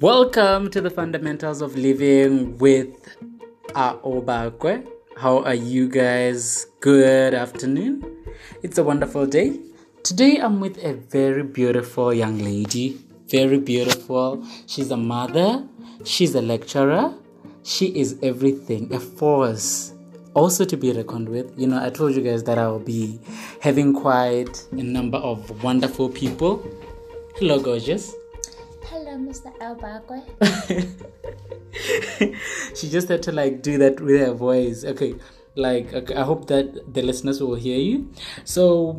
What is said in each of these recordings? Welcome to the Fundamentals of Living with Aobakwe. How are you guys? Good afternoon. It's a wonderful day. Today I'm with a very beautiful young lady. Very beautiful. She's a mother. She's a lecturer. She is everything. A force. Also to be reckoned with. You know, I told you guys that I'll be having quite a number of wonderful people. Hello, Gorgeous. Hello, Mr. Aobakwe. She just had to do that with her voice. Okay, I hope that the listeners will hear you. So,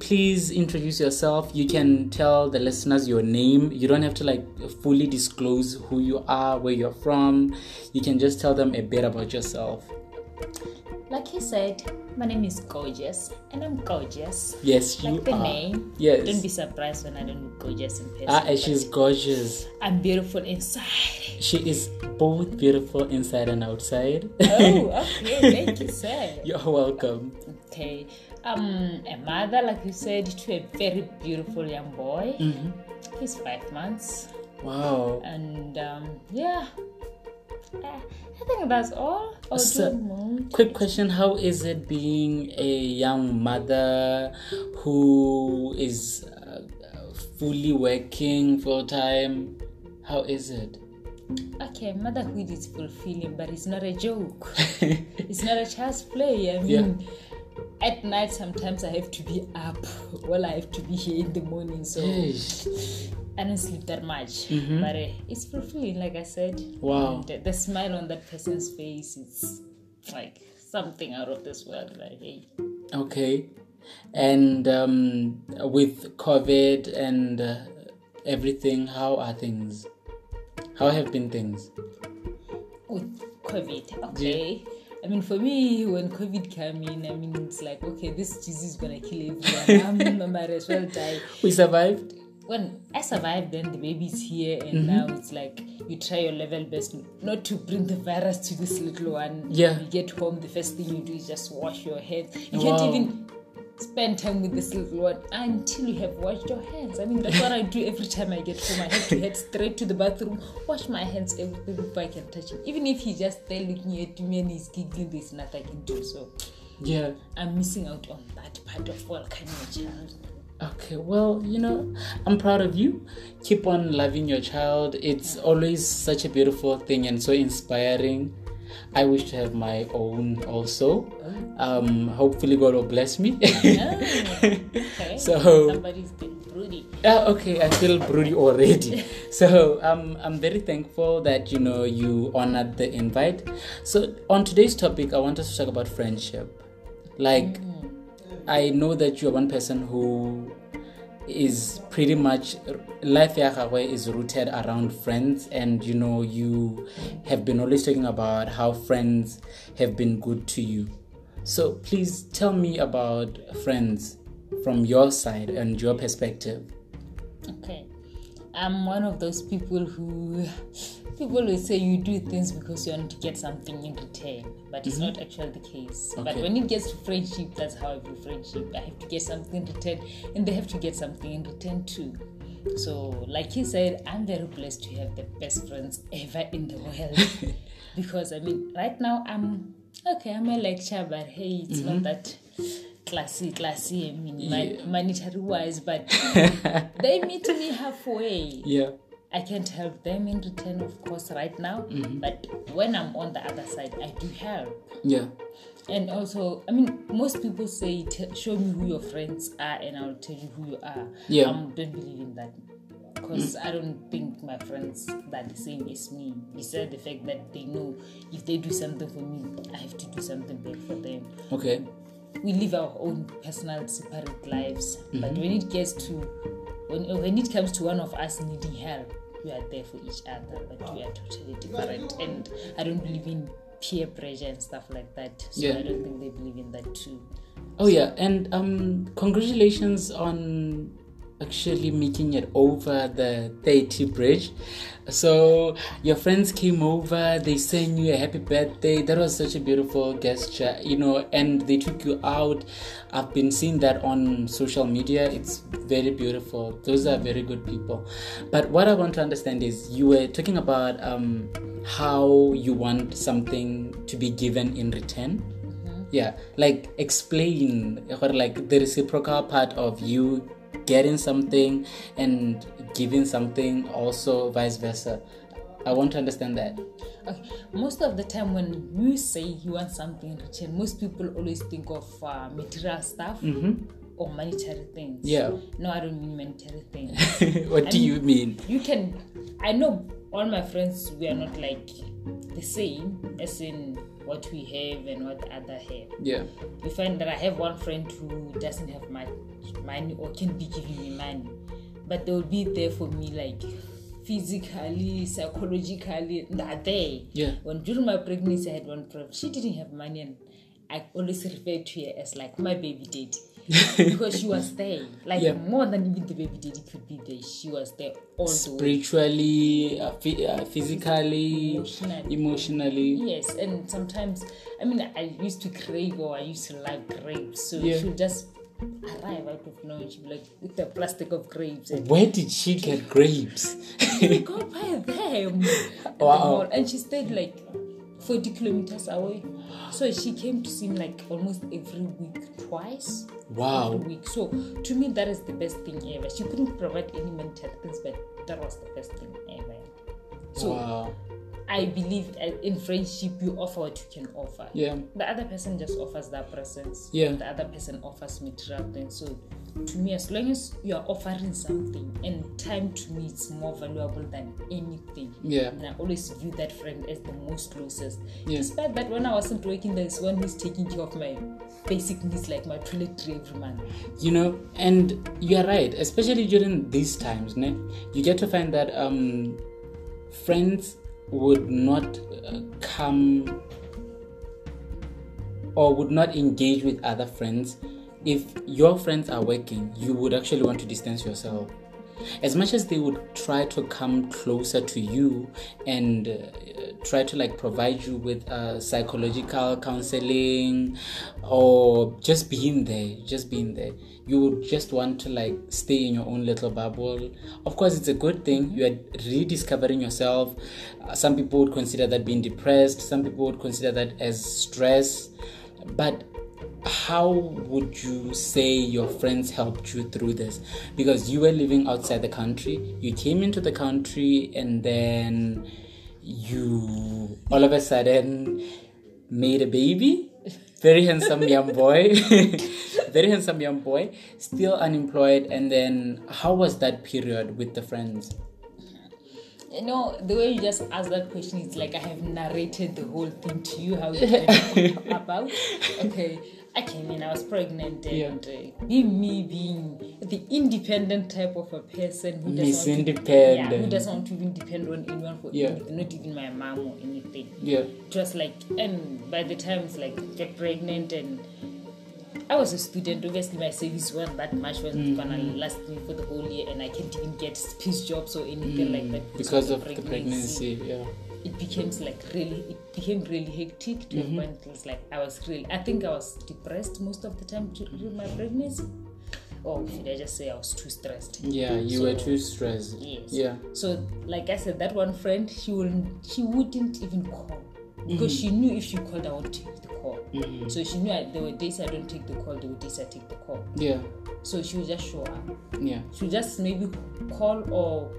please introduce yourself. You can tell the listeners your name. You don't have to fully disclose who you are, where you're from. You can just tell them a bit about yourself. Like he said, my name is Gorgeous, and I'm gorgeous. Yes, you are. Like the name. Yes. Don't be surprised when I don't look gorgeous in person. Ah, and she's gorgeous. I'm beautiful inside. She is both beautiful inside and outside. Oh, okay. Thank you, sir. You're welcome. Okay. A mother, like you said, to a very beautiful young boy. Mm-hmm. He's 5 months. Wow. And, I think that's all. Quick question, how is it being a young mother who is fully working full time? How is it? Okay, motherhood is fulfilling, but it's not a joke. It's not a child's play. I mean, At night sometimes I have to be up. Well, I have to be here in the morning, so I don't sleep that much, but it's fulfilling, like I said. Wow. And the smile on that person's face is like something out of this world, hey. Okay. And with COVID and everything, how are things? How have been things? With COVID, okay. Yeah. I mean, for me, when COVID came in, it's okay, this disease is going to kill everyone. I might as well die. We survived? When I survived, then the baby's here, and now it's you try your level best not to bring the virus to this little one. Yeah. When you get home, the first thing you do is just wash your hands. You can't even spend time with this little one until you have washed your hands. I mean, that's what I do every time I get home. I have to head straight to the bathroom, wash my hands everything before I can touch him. Even if he's just there looking at me and he's giggling, there's nothing I can do. So, yeah, I'm missing out on that part of welcoming a child. Okay, well, I'm proud of you. Keep on loving your child. It's always such a beautiful thing and so inspiring. I wish to have my own also. Hopefully God will bless me. Okay. So somebody's been broody. Okay, I feel broody already. So I'm very thankful that you honored the invite. So on today's topic, I want us to talk about friendship. I know that you're one person who is pretty much life is rooted around friends, and you have been always talking about how friends have been good to you. So please tell me about friends from your side and your perspective. Okay, I'm one of those people who people will say you do things because you want to get something in return, but it's not actually the case. Okay. But when it gets to friendship, that's how I view friendship. I have to get something in return, and they have to get something in return too. So, like he said, I'm very blessed to have the best friends ever in the world. Because, right now I'm a lecturer, but hey, it's not that classy, monetary-wise, but they meet me halfway. Yeah. I can't help them in return, of course, right now. But when I'm on the other side, I do help. Yeah. And also, most people say, show me who your friends are and I'll tell you who you are. Yeah. I don't believe in that. Because I don't think my friends are the same as me. Besides the fact that they know if they do something for me, I have to do something back for them. Okay. We live our own personal separate lives. But when it comes to one of us needing help, we are there for each other, but we are totally different. And I don't believe in peer pressure and stuff like that. So I don't think they believe in that too. And congratulations on actually making it over the 30 bridge. So your friends came over, they sang you a happy birthday. That was such a beautiful gesture, you know, and they took you out. I've been seeing that on social media. It's very beautiful. Those are very good people. But what I want to understand is, you were talking about how you want something to be given in return. Yeah, like explain, or like the reciprocal part of you getting something and giving something, also vice versa. I want to understand that. Okay. Most of the time when you say you want something in return, most people always think of material stuff, mm-hmm, or monetary things. Yeah. No, I don't mean monetary things. What do you mean? You can, I know all my friends, we are not like the same as in what we have and what the other have. Yeah. You find that I have one friend who doesn't have much money or can't be giving me money, but they will be there for me, like physically, psychologically. They're there. Yeah. When during my pregnancy, I had one friend. She didn't have money, and I always refer to her as like my baby daddy. Because she was there, like, yeah, more than even the baby daddy could be there. She was there all the spiritually, physically, emotionally. Yes, and sometimes, I mean, I used to crave, or I used to like grapes, so yeah, she would just arrive out of nowhere. She'd be like, with the plastic of grapes. And where did she get grapes? We got by them. Wow. And she stayed like 40 kilometers away. So she came to see me like almost every week, twice. Wow. Every week. So to me, that is the best thing ever. She couldn't provide any mental things, but that was the best thing ever. So wow. I believe in friendship, you offer what you can offer. Yeah. The other person just offers that presence. Yeah. The other person offers material things. So to me, as long as you are offering something, and time to me is more valuable than anything. Yeah. And I always view that friend as the most closest. Yeah. Despite that, when I wasn't working, there's one who's taking care of my basic needs, like my toiletry every month. You know, and you're right, especially during these times, né? You get to find that friends would not come or would not engage with other friends. If your friends are working, you would actually want to distance yourself. As much as they would try to come closer to you and try to like provide you with psychological counseling or just being there, you would just want to like stay in your own little bubble. Of course, it's a good thing. You are rediscovering yourself. Some people would consider that being depressed. Some people would consider that as stress. But how would you say your friends helped you through this? Because you were living outside the country, you came into the country, and then you all of a sudden made a baby. Very handsome young boy, still unemployed. And then how was that period with the friends? You know, the way you just asked that question, it's like I have narrated the whole thing to you, how you about. Okay, I came in, I was pregnant, and being the independent type of a person who doesn't want to even depend on anyone for anything, not even my mom or anything. Yeah. Just like, and by the time it's like get pregnant, and I was a student. Obviously, my savings weren't that much, wasn't gonna last me for the whole year, and I can't even get space jobs or anything like that because of the pregnancy. Yeah, it became really hectic to a point. It's like I think I was depressed most of the time during my pregnancy. Or should I just say I was too stressed? Yeah, you were too stressed. Yes. Yeah. So, like I said, that one friend, she wouldn't even call. Because she knew if she called, I would take the call. Mm-hmm. So she knew there were days I don't take the call, there were days I take the call. Yeah. So she would just show up. Yeah. She would just maybe call or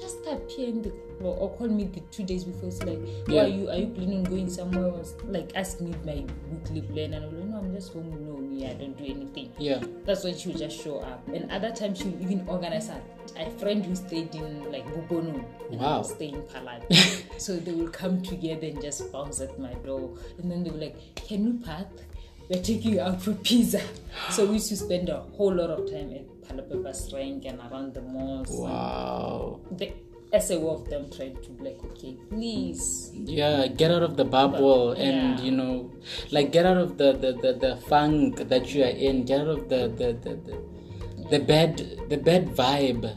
just appear in the call, or call me the 2 days before. It's like, are you planning on going somewhere else? Like, ask me my weekly plan. And I'm like, no, I'm just home. No, me, I don't do anything. Yeah. That's when she would just show up. And other times she would even organize a friend who stayed in like Bubono, and I was staying in Palad. So they will come together and just bounce at my door, and then they were like, "Can you pack? We're taking you out for pizza." So we used to spend a whole lot of time at Palapas Rank and around the malls. Wow! As a way of them trying to be like, okay, please. Yeah, get out of the bubble, and you know, like get out of the funk that you are in. Get out of the the bed vibe.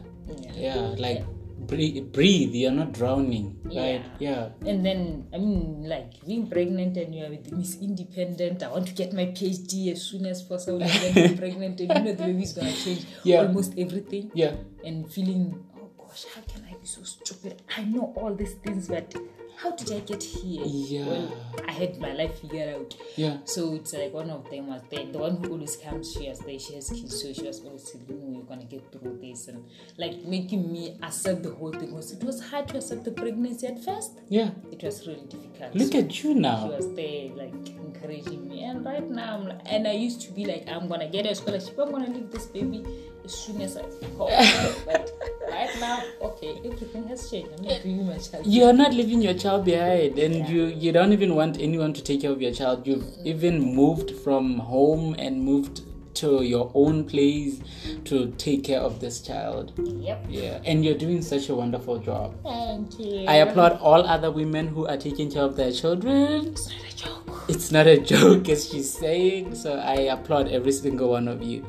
Yeah, like breathe, you're not drowning, right? Yeah. And then, I mean, like being pregnant and you're with Miss Independent, I want to get my PhD as soon as possible. And then being pregnant and you know the baby's gonna change almost everything. Yeah. And feeling, oh gosh, how can I be so stupid? I know all these things, but how did I get here? Yeah. Well, I had my life figured out. Yeah. So it's like one of them was there. The one who always comes, she has kids, so she was always telling me, we're gonna get through this, and like making me accept the whole thing. Because it was hard to accept the pregnancy at first. Yeah. It was really difficult. Look so at you now. She was there, like encouraging me, and right now, I'm like, and I used to be like, I'm gonna get a scholarship. I'm gonna leave this baby as soon as I can. But right now, okay, everything has changed. I'm not leaving my child. You're not leaving your child behind, and you don't even want anyone to take care of your child. You've even moved from home and moved to your own place to take care of this child. Yep. Yeah. And you're doing such a wonderful job. Thank you. I applaud all other women who are taking care of their children. It's not a joke. It's not a joke, as she's saying. So I applaud every single one of you.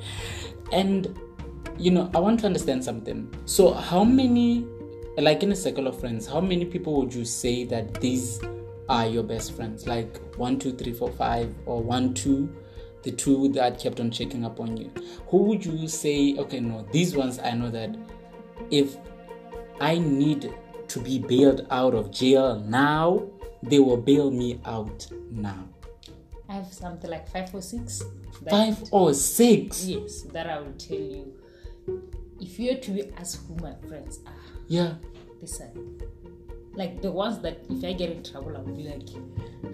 And you know, I want to understand something. So how many, like in a circle of friends, how many people would you say that these are your best friends? Like 1, 2, 3, 4, 5, or 1, 2, the two that kept on checking up on you. Who would you say, okay, no, these ones I know that if I need to be bailed out of jail now, they will bail me out now. I have something like 5 or 6. 5 or 6? Yes, that I will tell you. If you're to be asked who my friends are, yeah, these are like the ones that if I get in trouble, I'll be like,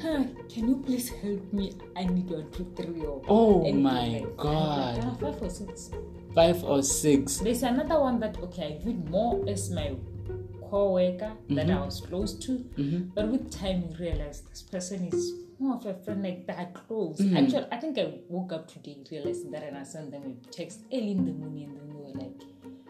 huh, can you please help me? I need 1, 2, 3 or oh my like god, like, 5 or 6. 5 or 6. There's another one that okay, I viewed more as my co-worker that I was close to, but with time I realized this person is more of a friend like that close. Actually, I think I woke up today realizing that, and I sent them a text early in the morning, and then they were like,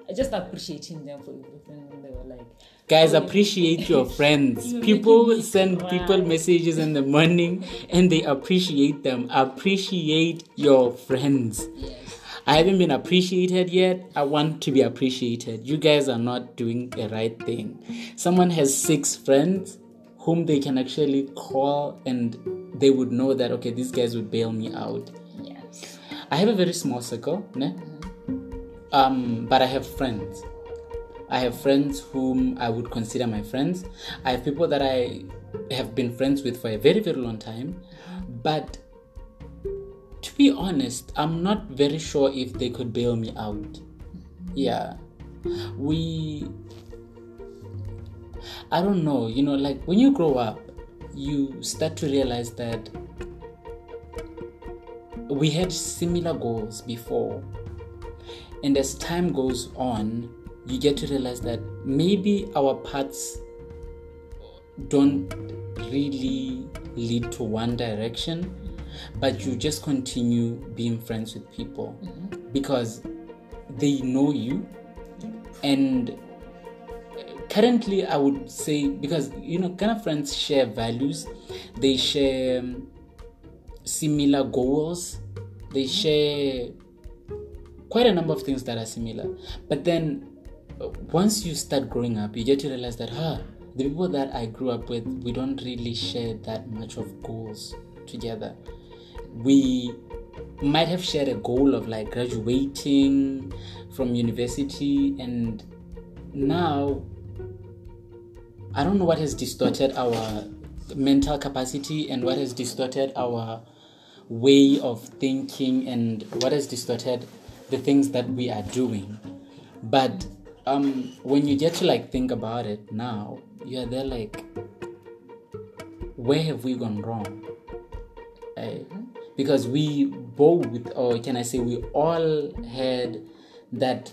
I just appreciating them for everything. And they were like, guys, appreciate your friends. People send people messages in the morning and they appreciate them. Appreciate your friends. Yes. I haven't been appreciated yet. I want to be appreciated. You guys are not doing the right thing. Someone has 6 friends whom they can actually call and they would know that, okay, these guys would bail me out. Yes. I have a very small circle, ne? But I have friends. I have friends whom I would consider my friends. I have people that I have been friends with for a very, very long time. But to be honest, I'm not very sure if they could bail me out. Yeah. I don't know, you know, like when you grow up, you start to realize that we had similar goals before. And as time goes on, you get to realize that maybe our paths don't really lead to one direction, but you just continue being friends with people because they know you. And currently, I would say, because, you know, kind of friends share values, they share similar goals, they share quite a number of things that are similar. But then, once you start growing up, you get to realize that, the people that I grew up with, we don't really share that much of goals together. We might have shared a goal of, like, graduating from university, and now I don't know what has distorted our mental capacity and what has distorted our way of thinking and what has distorted the things that we are doing. But when you get to like think about it now, you're there like, where have we gone wrong? Because we both, or can I say we all had that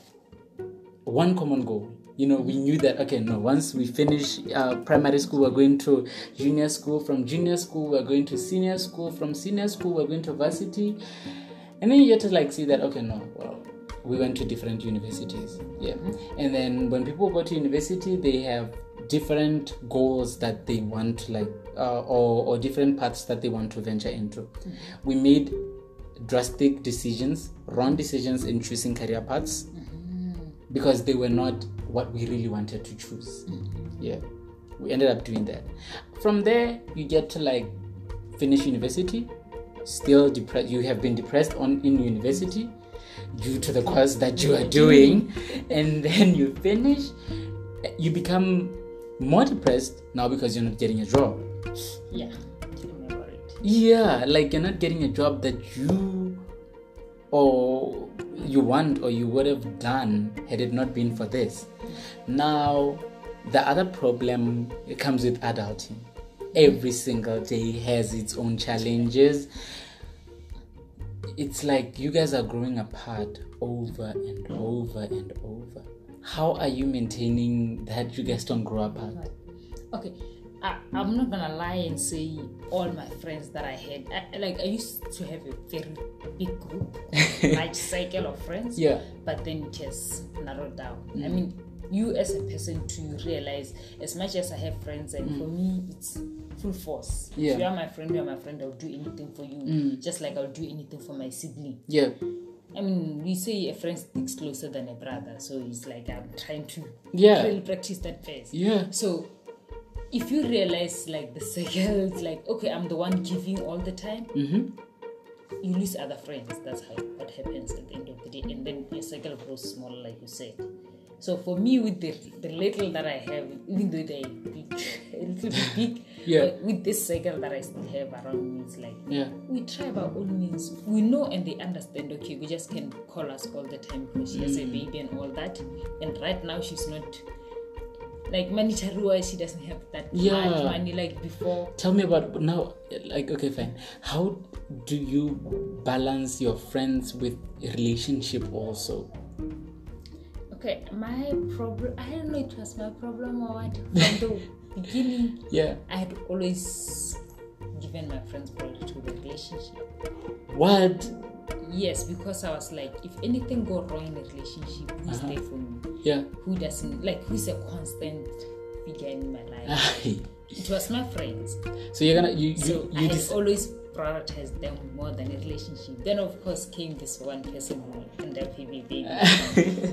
one common goal. You know, we knew that, okay, no, once we finish primary school, we're going to junior school. From junior school, we're going to senior school. From senior school, we're going to varsity. And then you get to, like, see that, okay, no, well, we went to different universities. Yeah. And then when people go to university, they have different goals that they want to, like, or different paths that they want to venture into. We made drastic decisions, wrong decisions in choosing career paths, because they were not what we really wanted to choose. Yeah, we ended up doing that. From there, you get to like finish university, still depressed. You have been depressed in university due to the course that you are doing, and then you finish. You become more depressed now because you're not getting a job. Yeah. Yeah, like you're not getting a job that you want or you would have done had it not been for this. Now, the other problem, it comes with adulting. Every single day has its own challenges. It's like you guys are growing apart over and over and over. How are you maintaining that you guys don't grow apart? Okay. I'm not gonna lie and say all my friends that I had, I used to have a very big group, large circle of friends, yeah, but then it has narrowed down. Mm-hmm. I mean, you as a person to realize, as much as I have friends, and for me, it's full force. Yeah. If you are my friend, I'll do anything for you, just like I'll do anything for my sibling. Yeah. I mean, we say a friend sticks closer than a brother, so it's like I'm trying to really practice that first. Yeah. So, if you realize, like, the circles, like, okay, I'm the one giving all the time, you lose other friends. That's how what happens at the end of the day. And then your circle grows smaller, like you said. So for me, with the little that I have, even though they're big, a little bit big, but with this circle that I still have around me, it's like, we try by all means. We know and they understand, okay, we just can call us all the time because she has a baby and all that. And right now, she's not... Like, monetary-wise, she doesn't have that much money like before. Tell me about now. Like, okay, fine. How do you balance your friends with relationship also? Okay, my problem. I don't know. It was my problem or what. From the beginning, I had always given my friends priority to the relationship. What? Yes, because I was like, if anything goes wrong in a relationship, who stay for me? Yeah. Who doesn't, like, who's a constant figure in my life? It was my friends. So you're gonna, I always prioritized them more than a relationship. Then, of course, came this one person who ended up having a baby.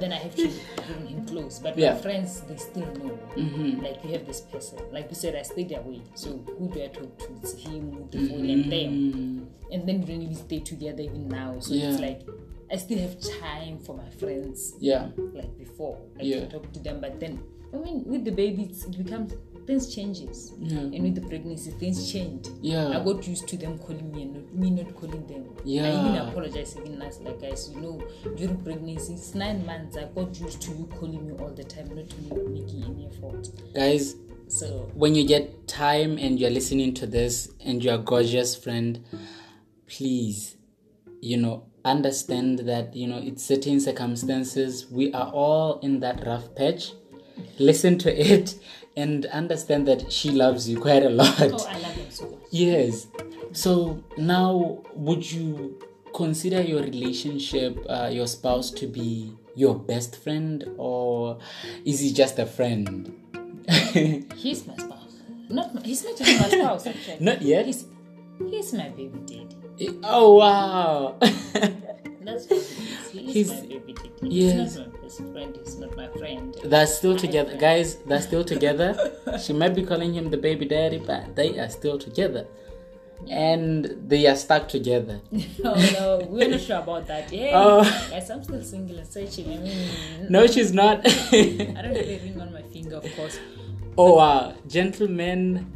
Then I have to bring him close. But my friends, they still know. Mm-hmm. Like, you have this person. Like you said, I stayed away. So who do I talk to? It's him, the phone, and them. And then we don't even stay together even now. So it's like, I still have time for my friends. Yeah. Like before. I can talk to them. But then, I mean, with the baby, it becomes... Things changes, and with the pregnancy, things change. Yeah, I got used to them calling me and me not calling them. Yeah, I even apologize again, like guys, you know, during pregnancy, it's 9 months. I got used to you calling me all the time, not to making any effort. Guys, so when you get time and you're listening to this and you're a gorgeous friend, please, you know, understand that you know it's certain circumstances. We are all in that rough patch. Listen to it. And understand that she loves you quite a lot. Oh, I love him so much. Yes. So now, would you consider your relationship, your spouse, to be your best friend, or is he just a friend? He's my spouse. He's not just my spouse, actually. Not yet. He's my baby daddy. Oh wow. That's what it is. He's my baby daddy. Yes. He's not my best friend. He's not my friend. They're still together. Guys, they're still together. She might be calling him the baby daddy, but they are still together. And they are stuck together. No, we're not sure about that. Yeah. Yes, I'm still single and searching. I mean, no, she's not. I don't have a ring on my finger, of course. Oh, wow. Gentlemen,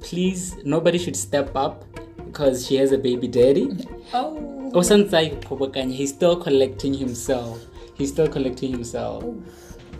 please, nobody should step up because she has a baby daddy. Oh. He's still collecting himself. Oh,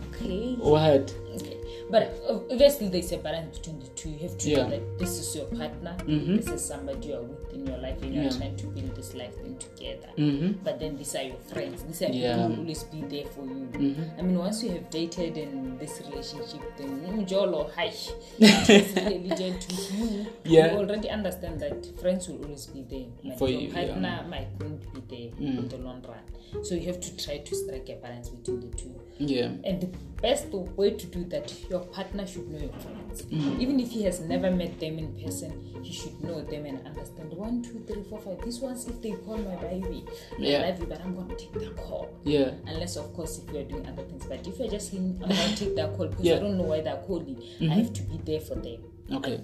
okay. What? Okay. But obviously there's a balance between the two. You have to know that this is your partner. Mm-hmm. This is somebody you are with in your life and you are trying to build this life thing together. Mm-hmm. But then these are your friends. These are people who always be there for you. Mm-hmm. I mean, once you have dated in this relationship, then Jolo, hi, is religion to you. Yeah. You already understand that friends will always be there. Like your partner might not be there. Mm. in the long run. So you have to try to strike a balance between the two. Yeah. And the best way to do that, your partner should know your clients. Mm. Even if he has never met them in person, he should know them and understand 1, 2, 3, 4, 5. These ones, if they call my baby, I love you, but I'm going to take that call. Yeah. Unless, of course, if you're doing other things. But if you're just saying, I'm going to take that call because I don't know why they're calling, I have to be there for them. Okay.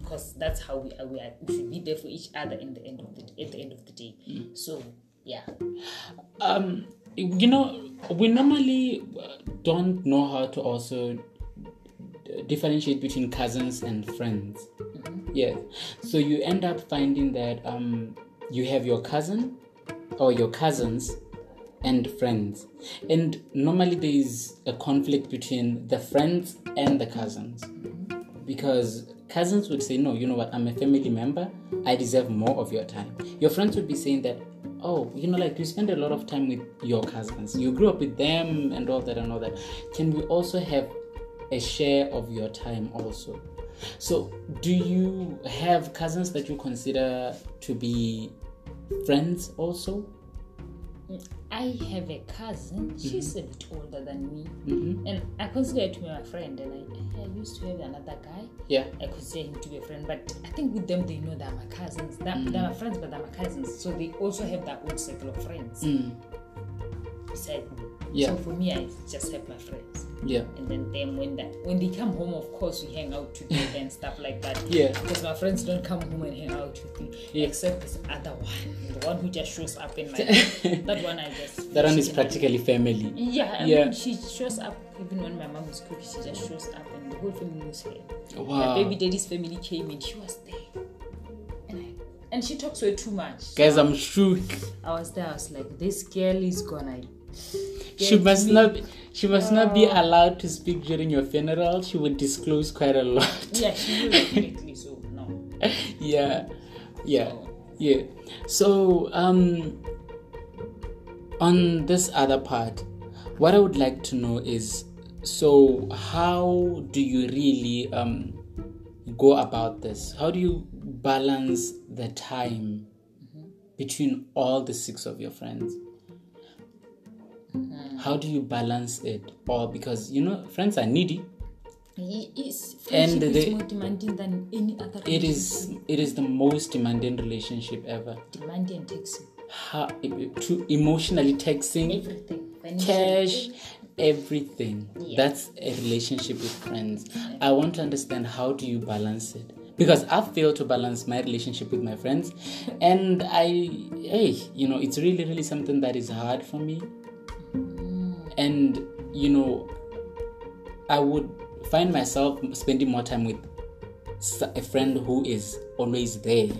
Because that's how we are. We should be there for each other in the end of the at the end of the day. Mm. So yeah. You know, we normally don't know how to also differentiate between cousins and friends. Mm-hmm. Yeah. So you end up finding that you have your cousin or your cousins and friends, and normally there is a conflict between the friends and the cousins. Because cousins would say, no, you know what, I'm a family member, I deserve more of your time. Your friends would be saying that, oh, you know, like, you spend a lot of time with your cousins. You grew up with them and all that and all that. Can we also have a share of your time also? So do you have cousins that you consider to be friends also? I have a cousin, she's a bit older than me, and I consider her to be my friend, and I used to have another guy, I consider him to be a friend, but I think with them, they know that my cousins, they're my friends, but they're my cousins, so they also have their own circle of friends, beside me, so for me, I just have my friends, and then them, when they come home, of course, we hang out together and stuff like that, because my friends don't come home and hang out with me, except this other one, the one who just shows up in my that one I just that one is practically family. I mean, she shows up even when my mom was cooking, she just shows up and the whole family was here. Wow. My baby daddy's family came and she was there. And she talks way too much. Guys, I'm shook. I was there, I was like, this girl is gonna She must not be allowed to speak during your funeral. She would disclose quite a lot. Yeah, she will definitely. So no. Yeah. So on this other part, what I would like to know is, so how do you really go about this? How do you balance the time between all the 6 of your friends? How do you balance it all? Because, you know, friends are needy. Friendship is more demanding than any other relationship. It is the most demanding relationship ever. Demanding and taxing. To emotionally taxing. Everything. Cash. Everything. Yeah. That's a relationship with friends. Yeah. I want to understand, how do you balance it? Because I fail to balance my relationship with my friends. And it's really, really something that is hard for me. And, you know, I would find myself spending more time with a friend who is always there.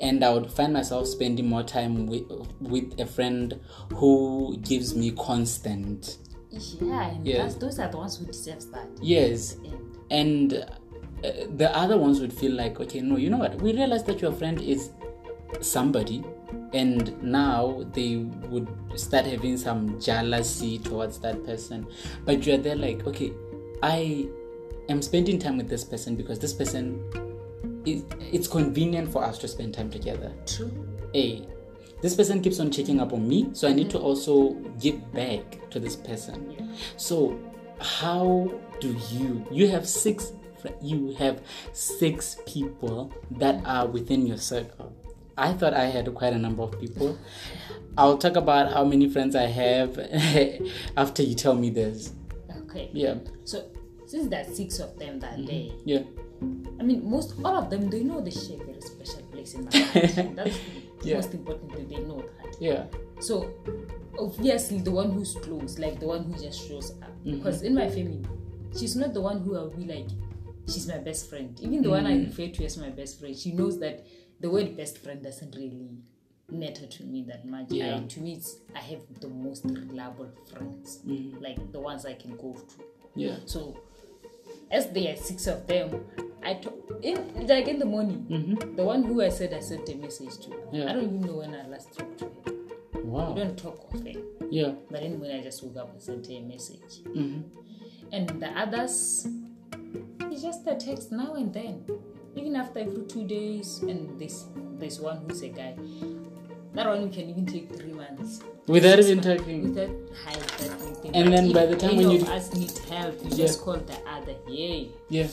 And I would find myself spending more time with a friend who gives me constant. Those are the ones who deserve that. Yes. And the other ones would feel like, okay, no, you know what? We realize that your friend is somebody. And now they would start having some jealousy towards that person. But you're there like, okay, I am spending time with this person because this person, it's convenient for us to spend time together. True. This person keeps on checking up on me, so I need to also give back to this person. Yeah. So how do you have 6 people that are within your circle. I thought I had quite a number of people. I'll talk about how many friends I have after you tell me this. Okay. Yeah. So since there are 6 of them that day. Yeah. I mean, all of them, they know they share a very special place in my life. That's the most important thing, they know that. Yeah. So obviously the one who's close, like the one who just shows up. Because in my family, she's not the one who I'll be like, she's my best friend. Even the one I refer to as my best friend, she knows that the word best friend doesn't really matter to me that much. Yeah. To me, I have the most reliable friends, like the ones I can go to. Yeah. So, as there are 6 of them, in the morning, the one who I sent a message to. Yeah. I don't even know when I last talked to her. Wow. I don't talk often. Yeah. But then when I just woke up and sent her a message, and the others, it's just a text now and then. Even after every 2 days, and there's one who's a guy, That one you can even take 3 months. Without even talking? Without hyperthinking. And then by the time when you... If any of us need help, you just call the other. Yay. Yeah.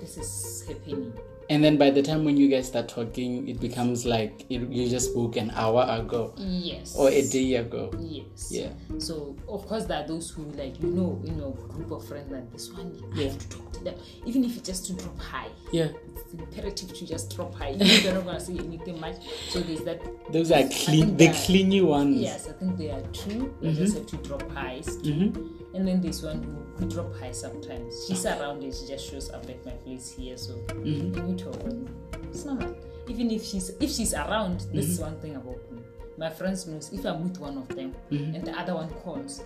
This is happening. And then by the time when you guys start talking, it becomes like you just spoke an hour ago. Yes. Or a day ago. Yes. Yeah. So, of course, there are those who, like, you know, group of friends like this one. You have to talk to them. Even if it's just to drop high. Yeah. It's imperative to just drop high. You're not going to say anything much. So, there's that. Those are the clingy ones. Yes, I think they are true. They just have to drop highs. Mm-hmm. And then there's one who drop high sometimes. She's around and she just shows up at my place here. So, it's normal. Even if she's around, this is one thing about me. My friends know if I'm with one of them and the other one calls,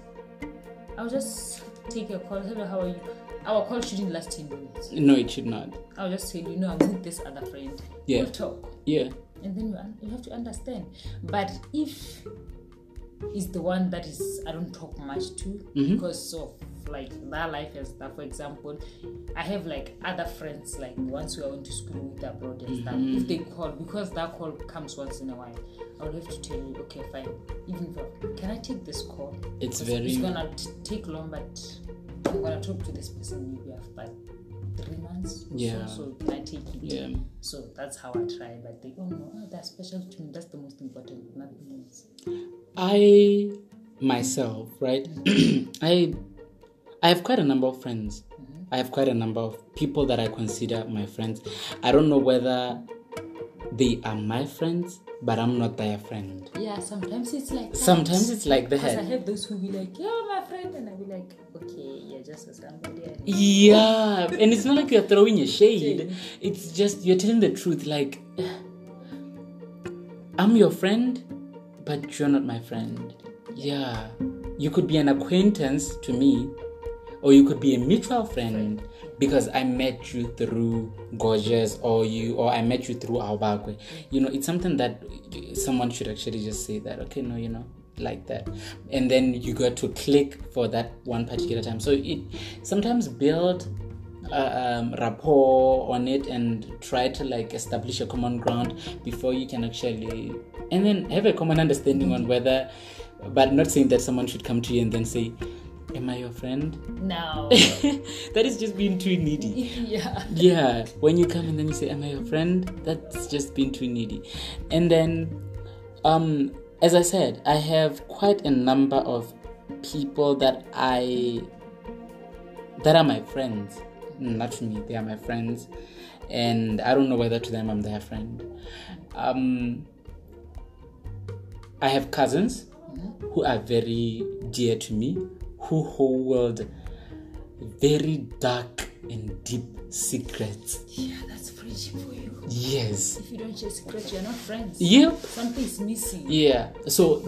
I'll just take a call. Hello, how are you? Our call shouldn't last 10 minutes. No, it should not. I'll just say, I'm with this other friend. Yeah. We'll talk. Yeah. And then you have to understand. But if it's the one that is I don't talk much to because of like their life and stuff, for example, I have like other friends like the ones who I went to school with abroad and stuff. If they call, because that call comes once in a while, I would have to tell you, okay, fine. Even though, can I take this call? It's gonna take long, but I'm gonna talk to this person maybe after 3 months. Yeah. So can I take it? Yeah. So that's how I try. But they don't know. Oh, that's special to me. That's the most important. Nothing else. I myself, right? I have quite a number of friends. I have quite a number of people that I consider my friends. I don't know whether they are my friends, but I'm not their friend. Yeah, sometimes it's like that. Sometimes it's like that. Because I have those who be like, you're my friend. And I'll be like, okay, you're just a somebody. Yeah, and it's not like you're throwing a shade. It's just you're telling the truth. Like, I'm your friend, but you're not my friend. Yeah. You could be an acquaintance to me, or you could be a mutual friend because I met you through Gorgeous or I met you through Aobakwe. You know, it's something that someone should actually just say that, okay, no, like that. And then you got to click for that one particular time. So it sometimes build rapport on it and try to like establish a common ground before you can actually, and then have a common understanding on whether, but not saying that someone should come to you and then say, am I your friend? No. That is just being too needy. Yeah. Yeah. When you come and then you say, am I your friend? That's just being too needy. And then, as I said, I have quite a number of people that are my friends. Not to me, they are my friends. And I don't know whether to them I'm their friend. I have cousins who are very dear to me, who hold very dark and deep secrets. Yeah, that's preaching for you. Yes. If you don't share secrets, you're not friends. Yep. Something is missing. Yeah. So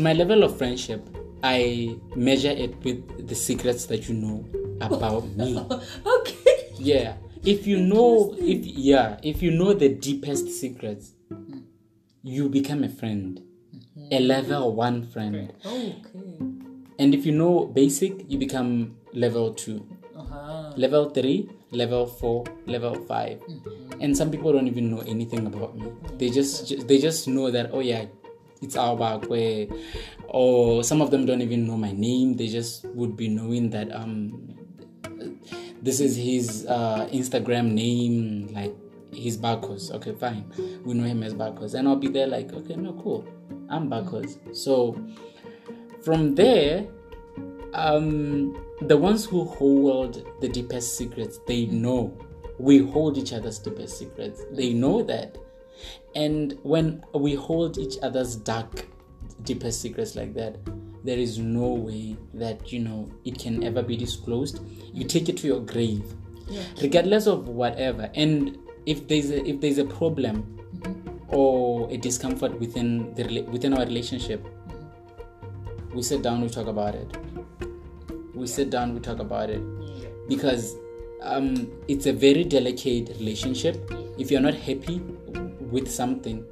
my level of friendship, I measure it with the secrets that you know about me. Okay. Yeah. If you know the deepest secrets, you become a friend. A level 1 friend. Oh, okay. And if you know basic, you become level 2. Uh-huh. Level 3, level 4, level 5. Mm-hmm. And some people don't even know anything about me. They just know that, oh yeah, it's Aobakwe. Or some of them don't even know my name. They just would be knowing that this is his Instagram name, like his Barcos. Okay, fine. We know him as Barcos. And I'll be there like, okay, no, cool. I'm Barcos. So... from there, the ones who hold the deepest secrets, they know. We hold each other's deepest secrets. They know that. And when we hold each other's dark, deepest secrets like that, there is no way that, it can ever be disclosed. You take it to your grave, regardless of whatever. And if there's a problem or a discomfort within our relationship, we sit down, we talk about it. Because it's a very delicate relationship. If you're not happy with something,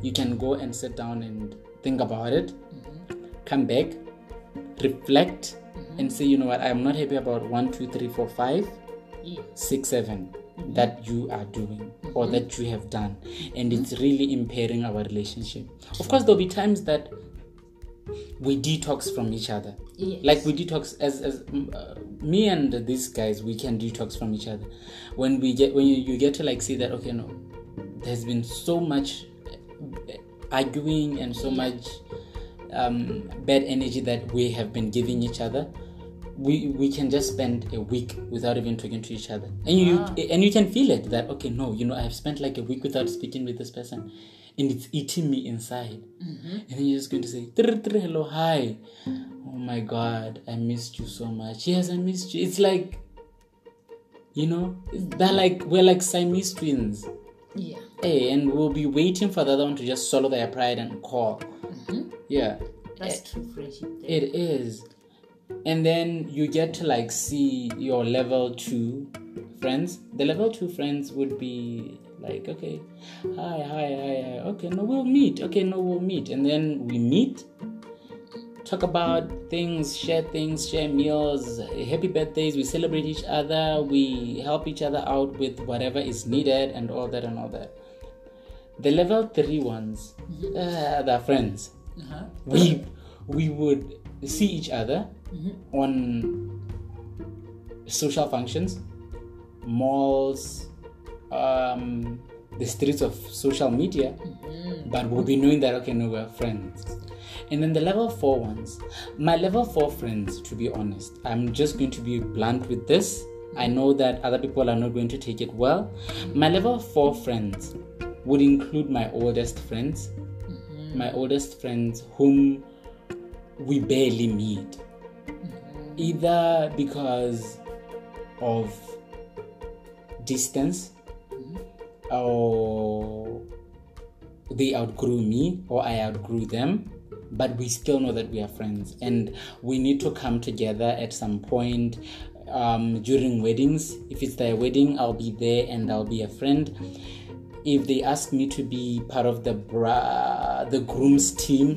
you can go and sit down and think about it, come back, reflect, and say, you know what, I'm not happy about 1, 2, 3, 4, 5, 6, 7. that you are doing or that you have done, and it's really impairing our relationship. Of course, there'll be times that we detox from each other. Yes. Like we detox as me and these guys, we can detox from each other. When we get when you get to like see that, okay, no, there's been so much arguing and so much bad energy that we have been giving each other. We can just spend a week without even talking to each other, and you can feel it that, okay, no, you know, I have spent like a week without speaking with this person, and it's eating me inside. And then you're just going to say, hello, hi, oh my God, I missed you so much. Yes, I missed you. It's like, you know, they're like, we're like Siamese twins. Yeah. Hey, and we'll be waiting for the other one to just swallow their pride and call. Yeah. That's true friendship. It is. And then you get to like see your level 2 friends. The level 2 friends would be like, okay, hi, okay, no, we'll meet. And then we meet, talk about things, share meals, happy birthdays. We celebrate each other. We help each other out with whatever is needed and all that and all that. The level 3 ones, they're friends. We would see each other on social functions, malls, the streets of social media, but we'll be knowing that, okay, no, we're friends. And then the level 4 ones, my level 4 friends, to be honest, I'm just going to be blunt with this. I know that other people are not going to take it well. My level 4 friends would include my oldest friends, whom we barely meet, either because of distance, or they outgrew me or I outgrew them, but we still know that we are friends, and we need to come together at some point during weddings. If it's their wedding, I'll be there and I'll be a friend. If they ask me to be part of the groom's team,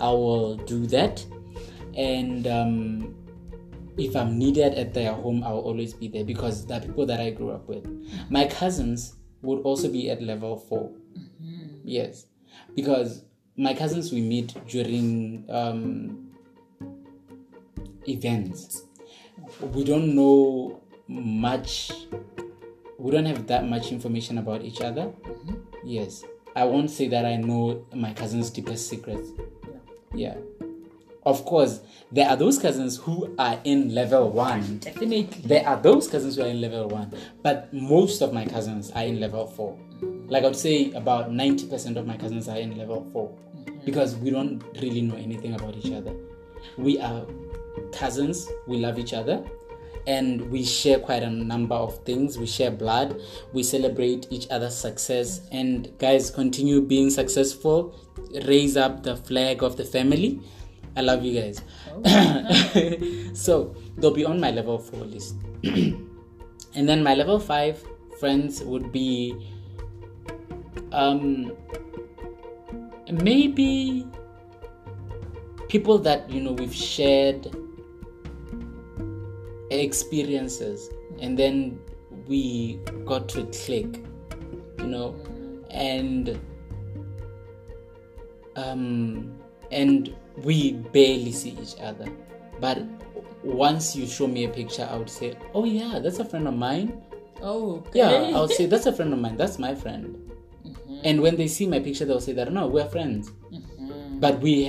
I will do that. And if I'm needed at their home, I'll always be there because they're people that I grew up with. My cousins would also be at level 4. Yes, because my cousins, we meet during events. We don't know much. We don't have that much information about each other. Yes. I won't say that I know my cousin's deepest secrets. Yeah. Of course, there are those cousins who are in level 1. Definitely. But most of my cousins are in level 4. Like I would say about 90% of my cousins are in level 4. Because we don't really know anything about each other. We are cousins. We love each other. And we share quite a number of things. We share blood. We celebrate each other's success. And guys, continue being successful. Raise up the flag of the family. I love you guys. Oh. So they'll be on my level 4 list. And then my level 5 friends would be maybe people that, you know, we've shared experiences and then we got to click, you know, and we barely see each other, but once you show me a picture, I would say, oh yeah, that's a friend of mine. Oh okay. Yeah, I would say that's a friend of mine, that's my friend. And when they see my picture, they'll say that, no, we're friends. But we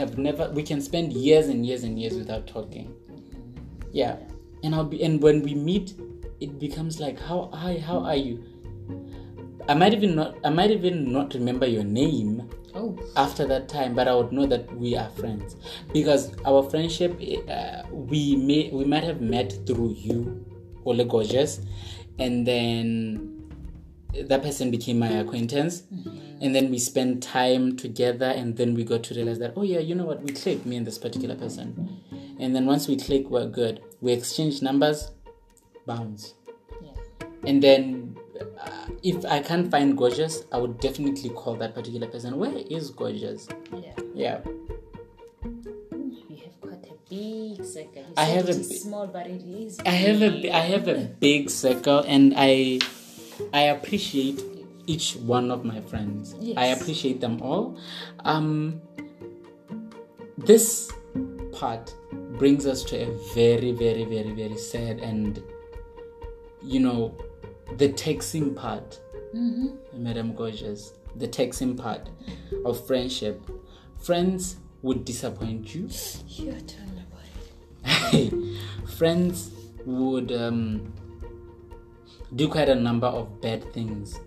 can spend years and years and years without talking. Yeah. And when we meet, it becomes like, how are you? I might even not remember your name after that time, but I would know that we are friends because our friendship, we might have met through you, Ole Gorgeous, and then that person became my acquaintance, and then we spent time together, and then we got to realize that, oh yeah, you know what, we clicked, me and this particular person. And then once we click, we're good. We exchange numbers, bounce. Yeah. And then if I can't find Gorgeous, I would definitely call that particular person. Where is Gorgeous? Yeah. Yeah. We have got a big circle. You small, but it is. I have a big circle, and I appreciate each one of my friends. Yes. I appreciate them all. This part brings us to a very, very, very, very sad and, the texting part. Mm-hmm. Madam Gorgeous, the texting part of friendship. Friends would disappoint you. You're talking about it. Friends would do quite a number of bad things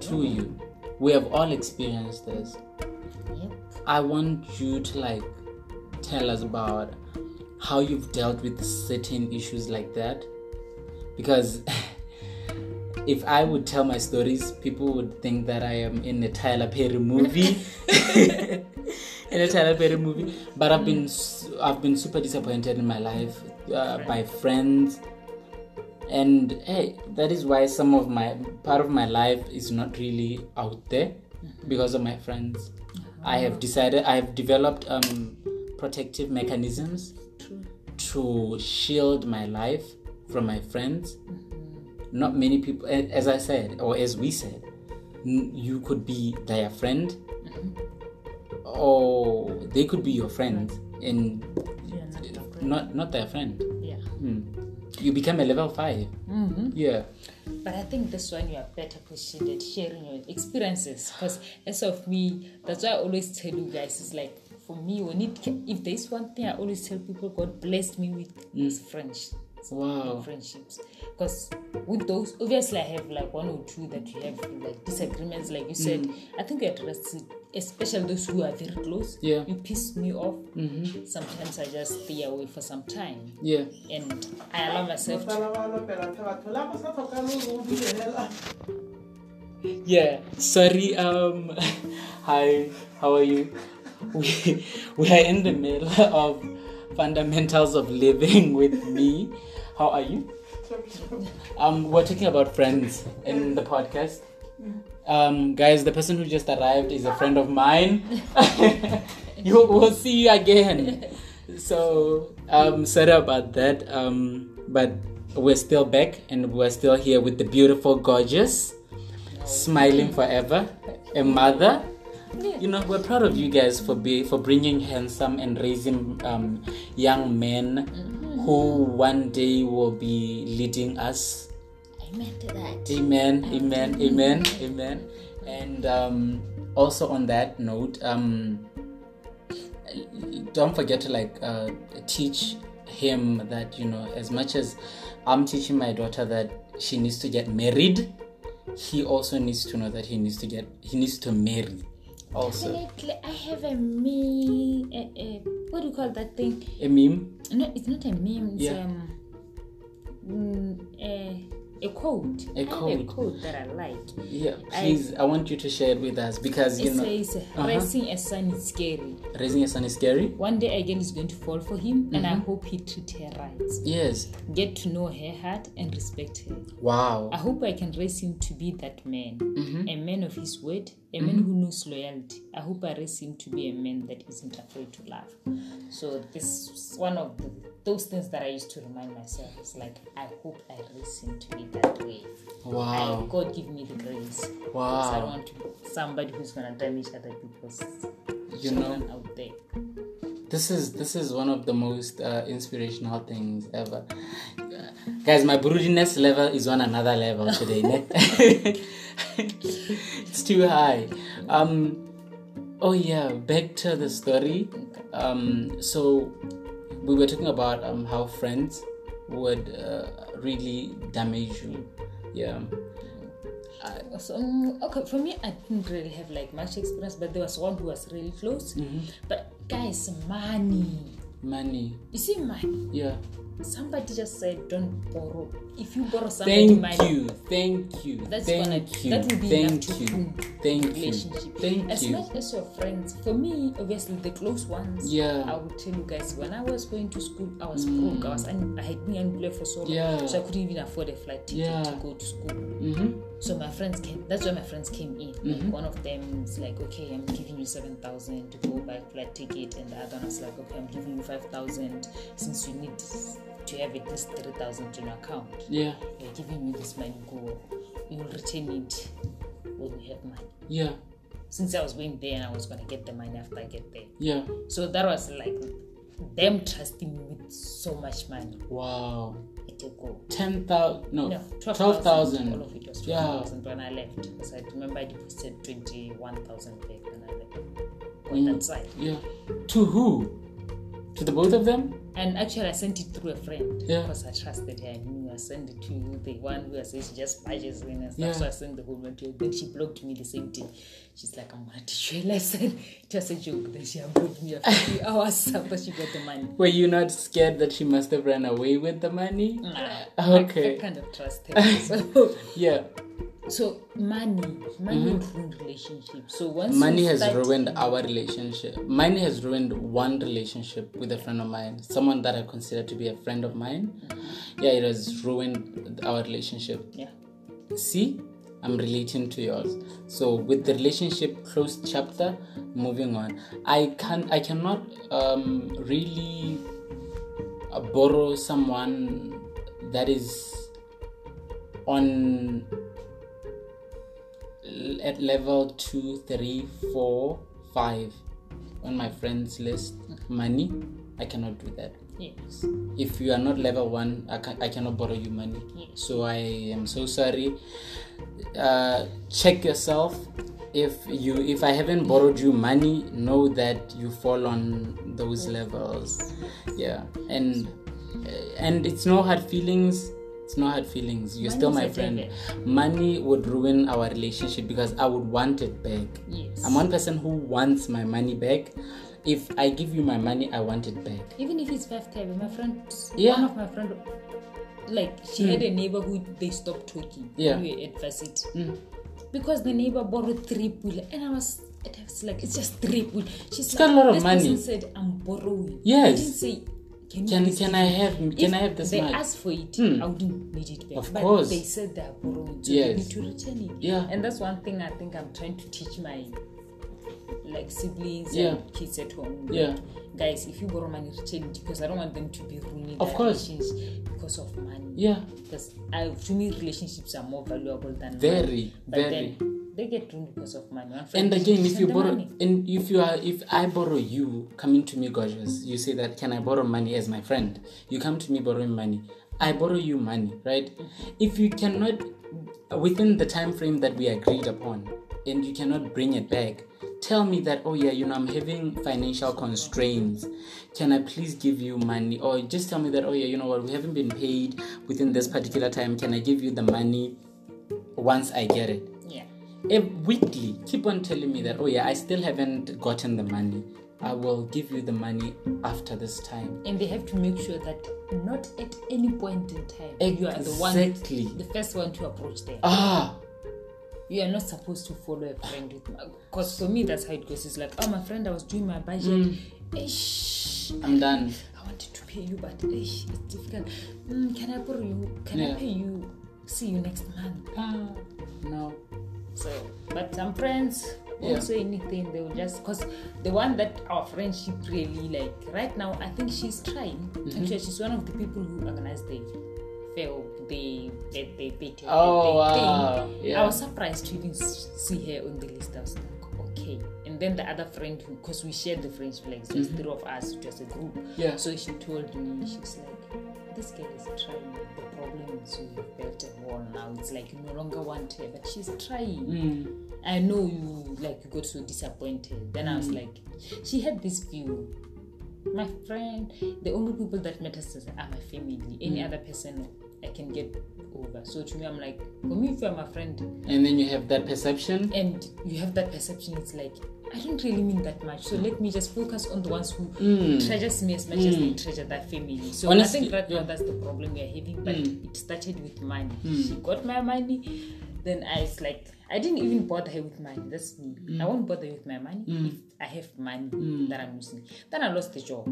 to you. We have all experienced this. Yep. I want you to tell us about how you've dealt with certain issues like that, because if I would tell my stories, people would think that I am in a Tyler Perry movie. But I've been super disappointed in my life by friends, and hey, that is why some of my part of my life is not really out there because of my friends. I have developed protective mechanisms to shield my life from my friends. Not many people, as I said, or as we said, you could be their friend, or they could be your friend, and not their friend. Yeah. You become a level 5. Mm-hmm. Yeah. But I think this one you are better positioned at sharing your experiences, because as of me, that's why I always tell you guys, it's like, for me, if there's one thing I always tell people, God blessed me with is friendship. Wow. Friendships, because with those, obviously I have one or two that you have disagreements, like you said. I think you address it, especially those who are very close. Yeah, you piss me off. Mm-hmm. Sometimes I just stay away for some time. Yeah, and I allow myself to... Yeah, sorry. Hi, how are you? We are in the middle of fundamentals of living with me. How are you? We're talking about friends in the podcast. Guys, the person who just arrived is a friend of mine. We'll see you again. So, sorry about that. But we're still back, and we're still here with the beautiful, gorgeous, smiling forever, a mother. Yeah. We're proud of you guys for bringing handsome and raising young men who one day will be leading us. Amen to that. Amen. And also on that note, don't forget to teach him that, as much as I'm teaching my daughter that she needs to get married, he also needs to know that he needs to marry. Also, I have a meme. What do you call that thing? A meme? No, it's not a meme. It's a quote. A quote that I like. Yeah, please. I want you to share it with us because it says, "Raising a son is scary. Raising a son is scary. One day again is going to fall for him, and I hope he treats her right. Yes. Get to know her heart and respect her. Wow. I hope I can raise him to be that man, a man of his word." A man who knows loyalty. I hope I raise him to be a man that isn't afraid to love. So this is one of those things that I used to remind myself. It's I hope I raise him to be that way. Wow. God give me the grace. Wow. Because I don't want to be somebody who's gonna damage other people's children out there. This is one of the most inspirational things ever. Guys, my broodiness level is on another level today. It's too high. Back to the story. So we were talking about how friends would really damage you. Yeah. For me, I didn't really have much experience, but there was one who was really close. Mm-hmm. But guys, money. You see, money. Yeah. Somebody just said, "Don't borrow. If you borrow somebody, thank you. That's gonna. That will be enough to relationship. As much as your friends. For me, obviously, the close ones. Yeah. I would tell you guys, when I was going to school, I was broke. I had been unemployed for so long, so I couldn't even afford a flight ticket to go to school. Mm-hmm. So my friends came, that's where my friends came in. Mm-hmm. One of them is like, okay, I'm giving you 7,000 to go buy flight ticket, and the other one is like, okay, I'm giving you 5,000 since you need to have at least 3,000 in your account. Yeah. You're giving me this money, go, you will return it when we have money. Yeah. Since I was going there and I was gonna get the money after I get there. Yeah. So that was like them trusting me with so much money. Wow. It will go 10,000. No. 12,000. All of it was 12,000 when I left, because I remember I deposited 21,000 back when I left on that side. Yeah. To who? To the both of them? And actually, I sent it through a friend because I trusted her. I knew I sent it to you, the one who I said she just purchased in and stuff. Yeah. So I sent the whole one to you. Then she blocked me the same day. She's like, I'm gonna teach you a lesson. It was a joke. Then she blocked me after 3 hours after she got the money. Were you not scared that she must have run away with the money? Nah. Okay. I kind of trust her. So. Yeah. So money ruined relationships. So once money has ruined our relationship. Money has ruined one relationship with a friend of mine, someone that I consider to be a friend of mine. Mm-hmm. Yeah, it has ruined our relationship. Yeah. See, I'm relating to yours. So with the relationship closed chapter, moving on. I cannot really borrow someone that is on at level 2, 3, 4, 5 on my friends list. Money, I cannot do that. Yes. If you are not level 1, I cannot borrow you money. Yes. So I am so sorry. Check yourself. If I haven't borrowed you money, know that you fall on those levels. Yeah. And it's no hard feelings. No hard feelings. You're money still my friend. Money would ruin our relationship because I would want it back. Yes. I'm one person who wants my money back. If I give you my money, I want it back. Even if it's 5,000, my friend, one of my friend, like she had a neighbor who they stopped talking. Yeah. We were at varsity because the neighbor borrowed 3 pula, and I was like, it's just 3 pula. She's got a lot of money. She said, I'm borrowing. Yes. I didn't say, Can I have this they much? Asked for it, I wouldn't need it back. Of course. But they said they are borrowed, so they need to return it. Yeah. And that's one thing I think I'm trying to teach my siblings and kids at home. Yeah. Guys, if you borrow money, return it, because I don't want them to be ruining their relationship because of money. Yeah. Because to me, relationships are more valuable than money. Very. They get ruined because of money. And again, if you borrow, and if I borrow you, coming to me, Gorgeous, you say that, can I borrow money as my friend? You come to me borrowing money. I borrow you money, right? If you cannot, within the time frame that we agreed upon, and you cannot bring it back, tell me that, I'm having financial constraints. Can I please give you money? Or just tell me that, we haven't been paid within this particular time. Can I give you the money once I get it? Weekly, keep on telling me that, I still haven't gotten the money. I will give you the money after this time. And they have to make sure that not at any point in time you are the first one to approach them. Ah. You are not supposed to follow a friend with money. Because for me, that's how it goes. It's like, my friend, I was doing my budget. I'm done. I wanted to pay you, but it's difficult. Can I borrow you? Can I pay you? See you next month. No. So, but some friends won't say anything. They will just, because the one that our friendship really like right now, I think she's trying. Mm-hmm. Actually, she's one of the people who organized the fail, the wow. Yeah. I was surprised to even see her on the list. I was like, okay. And then the other friend, because we shared the friendship, like just three of us, just a group. Yeah. So she told me, she's like, this girl is trying. The problem is you've built a wall now. It's like you no longer want her, but she's trying. I know you got so disappointed. Then I was like, she had this view. My friend, the only people that matters are my family. Any other person I can get over. So to me, I'm like, for me, if you're my friend. And then you have that perception. It's like, I don't really mean that much. So let me just focus on the ones who treasures me as much as they treasure their family. So honestly, I think right now that's the problem we are having. But it started with money. She got my money. Then I didn't even bother her with money. That's me. I won't bother with my money if I have money that I'm using. Then I lost the job.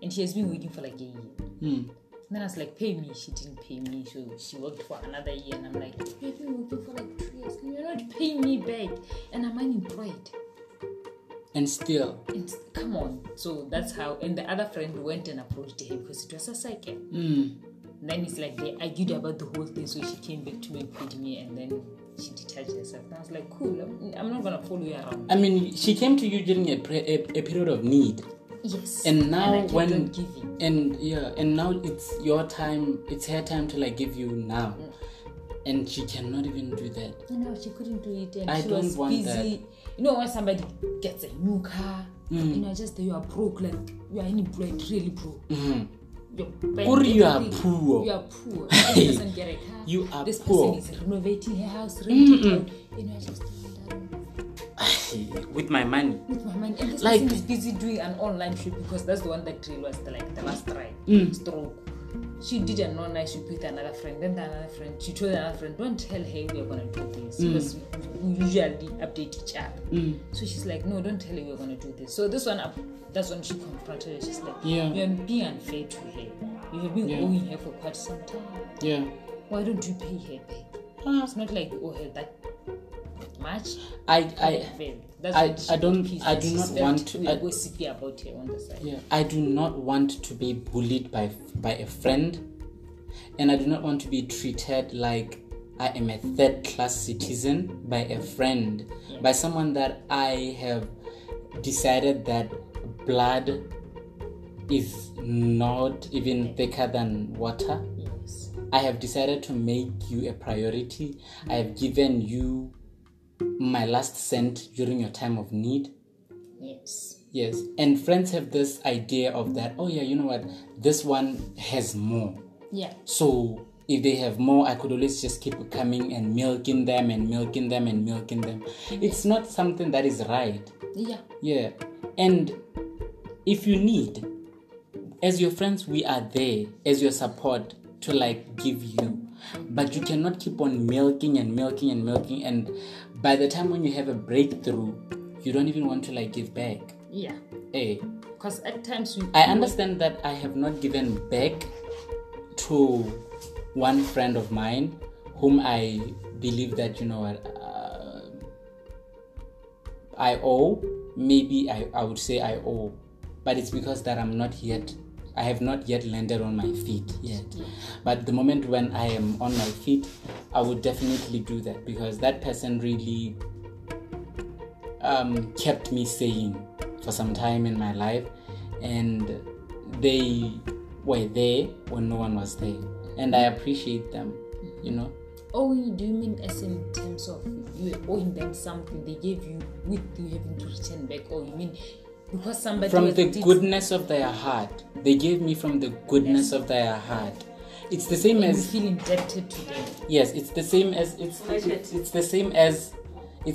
And she has been waiting for like a year. And then I was like, pay me. She didn't pay me. So she worked for another year. And I'm like, you've been working for like 3 years. You're not paying me back. And I'm unemployed. And still. Come on. So that's how. And the other friend went and approached him because it was a cycle. Mm. And then it's like they argued about the whole thing. So she came back to me and paid me. And then she detached herself. And I was like, cool. I'm not going to follow you around. I mean, she came to you during a period of need. Yes. And now and when giving. And yeah, and now it's your time, it's her time to like give you now. Mm. And she cannot even do that. No, she couldn't do it. And I she don't was want busy. That. You know, when somebody gets a new car, mm. you know, just you are broke, like you are unemployed, really broke. Mm. Or you are poor. You are poor. She doesn't get a car. You are this poor. This person is renovating her house, renting it. You know, just with my money, and this person is busy doing an online trip because that's the one that trail was the last try. Mm. Stroke. She did an online trip with another friend, then another friend. She told another friend, "Don't tell her we are gonna do this because we usually update each other." Mm. So she's like, "No, don't tell her we are gonna do this." So this one, that's when she confronted her. She's like, yeah. "You are being unfair to her. You have been owing her for quite some time. Yeah. Why don't you pay her back? It's not like you owe her that." Much. I do not want to about her on the side. Yeah, I do not want to be bullied by a friend, and I do not want to be treated like I am a third class citizen by a friend, by someone that I have decided that blood is not even thicker than water. Yes. I have decided to make you a priority. I have given you my last cent during your time of need. Yes. And friends have this idea of that, oh yeah, you know what, this one has more. Yeah. So if they have more, I could always just keep coming and milking them. It's not something that is right. Yeah. And if you need, as your friends, we are there as your support to like give you. But you cannot keep on milking. And by the time when you have a breakthrough, you don't even want to like give back. Yeah. Hey. Because at times I understand that I have not given back to one friend of mine whom I believe that, you know what, I owe. Maybe I would say I owe. But it's because that I have not yet landed on my feet yet. But the moment when I am on my feet, I would definitely do that because that person really kept me sane for some time in my life, and they were there when no one was there, and I appreciate them, you know. Oh, do you mean as in terms of you owing them something they gave you with you having to return back, or you mean because somebody from the goodness of their heart? They gave me from the goodness of their heart. It's the same as feel indebted to them. Yes, it's the same as it's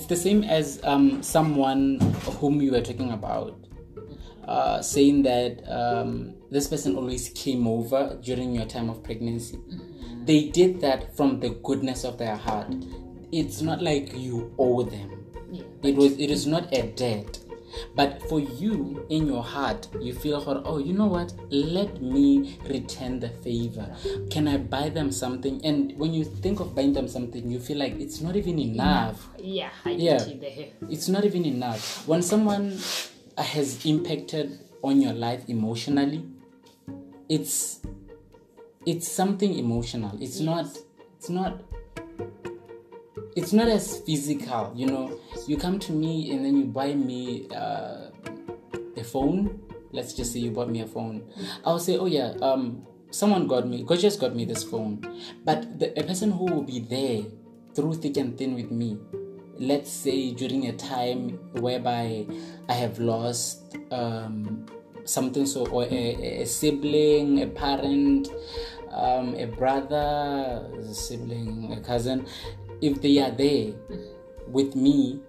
the same as someone whom you were talking about, saying that this person always came over during your time of pregnancy. They did that from the goodness of their heart. It's not like you owe them. It is not a debt. But for you, in your heart, you feel, oh, you know what? Let me return the favor. Can I buy them something? And when you think of buying them something, you feel like it's not even enough. Yeah, it's not even enough. When someone has impacted on your life emotionally, it's something emotional. It's not as physical, you know. You come to me and then you buy me a phone. Let's just say you bought me a phone. I'll say, oh yeah, Gorgeous got me this phone. But a person who will be there through thick and thin with me, let's say during a time whereby I have lost something, so or a sibling, a parent, a brother, a sibling, a cousin. If they are there with me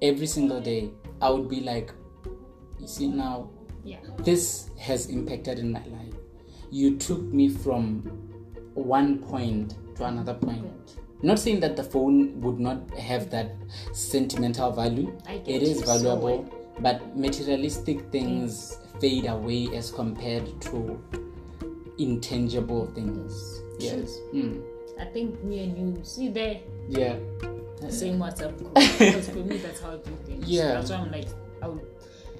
every single day, I would be like, you see now, this has impacted in my life. You took me from one point to another point. Not saying that the phone would not have that sentimental value. It is valuable, but materialistic things fade away as compared to intangible things. Yes. Mm. I think me and you see there. Yeah. The same WhatsApp group. Because for me, that's how I do things. Yeah. That's why I'm like,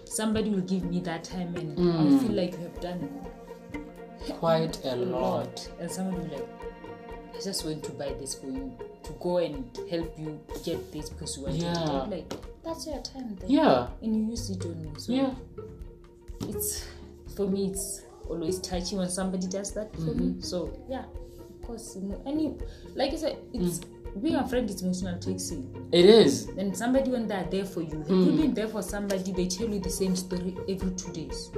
somebody will give me that time and I feel like you have done quite a lot. And somebody will be like, I just went to buy this for you, to go and help you get this because you wanted it. I'm like, that's your time then. Yeah. And you use it on me. So yeah. It's, for me, it's always touching when somebody does that for me. So, yeah. Of course, you know, like I said, it's being a friend is emotional taxi. It is. And somebody, when they're there for you, they could be there for somebody, they tell you the same story every 2 days.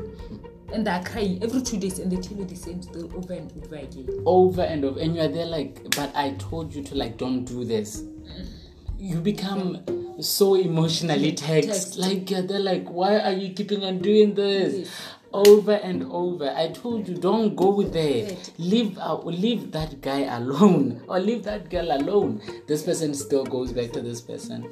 And they're crying every 2 days and they tell you the same story over and over again. Over and over. And you're there like, but I told you to like, don't do this. You become so emotionally taxed. Like, you're there like, why are you keeping on doing this? Yes. Over and over. I told you, don't go there. Leave that guy alone. Or leave that girl alone. This person still goes back to this person.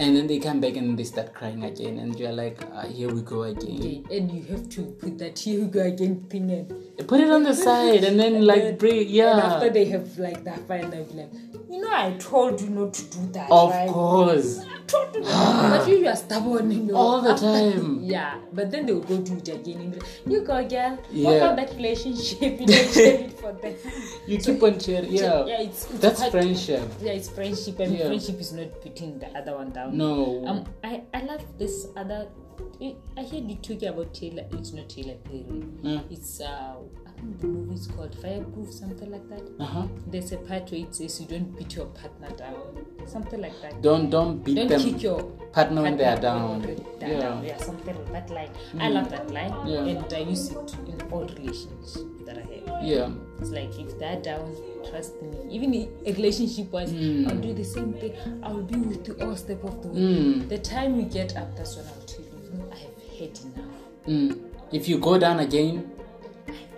And then they come back and they start crying again. And you're like, here we go again. And you have to put that here we go again thing in. Put it on the side and then like break. Yeah. And after they have like that final like, you know, I told you not to do that. Of course. I told you not. But you are stubborn, you know. All the time. Yeah. But then they will go do it again. You go, girl. Yeah. What about that relationship? You don't share it for them. You so keep on sharing. Yeah. Yeah, it's that's hard. Friendship. Yeah, it's friendship. And friendship is not putting the other one down. No. I love this other. I heard you talking about Taylor. It's not Taylor Perry. It's the movie's called Fireproof, something like that. There's a part where it says you don't beat your partner down, something like that. Don't beat them. Don't kick your partner when they are down. Yeah, something like that line. I love that line, and I use it in all relations that I have. Yeah, it's like if they're down, trust me. Even if a relationship was, I'll do the same thing. I'll be with you all step of the way. The time we get up, that's when I'll tell you I have had enough. If you go down again.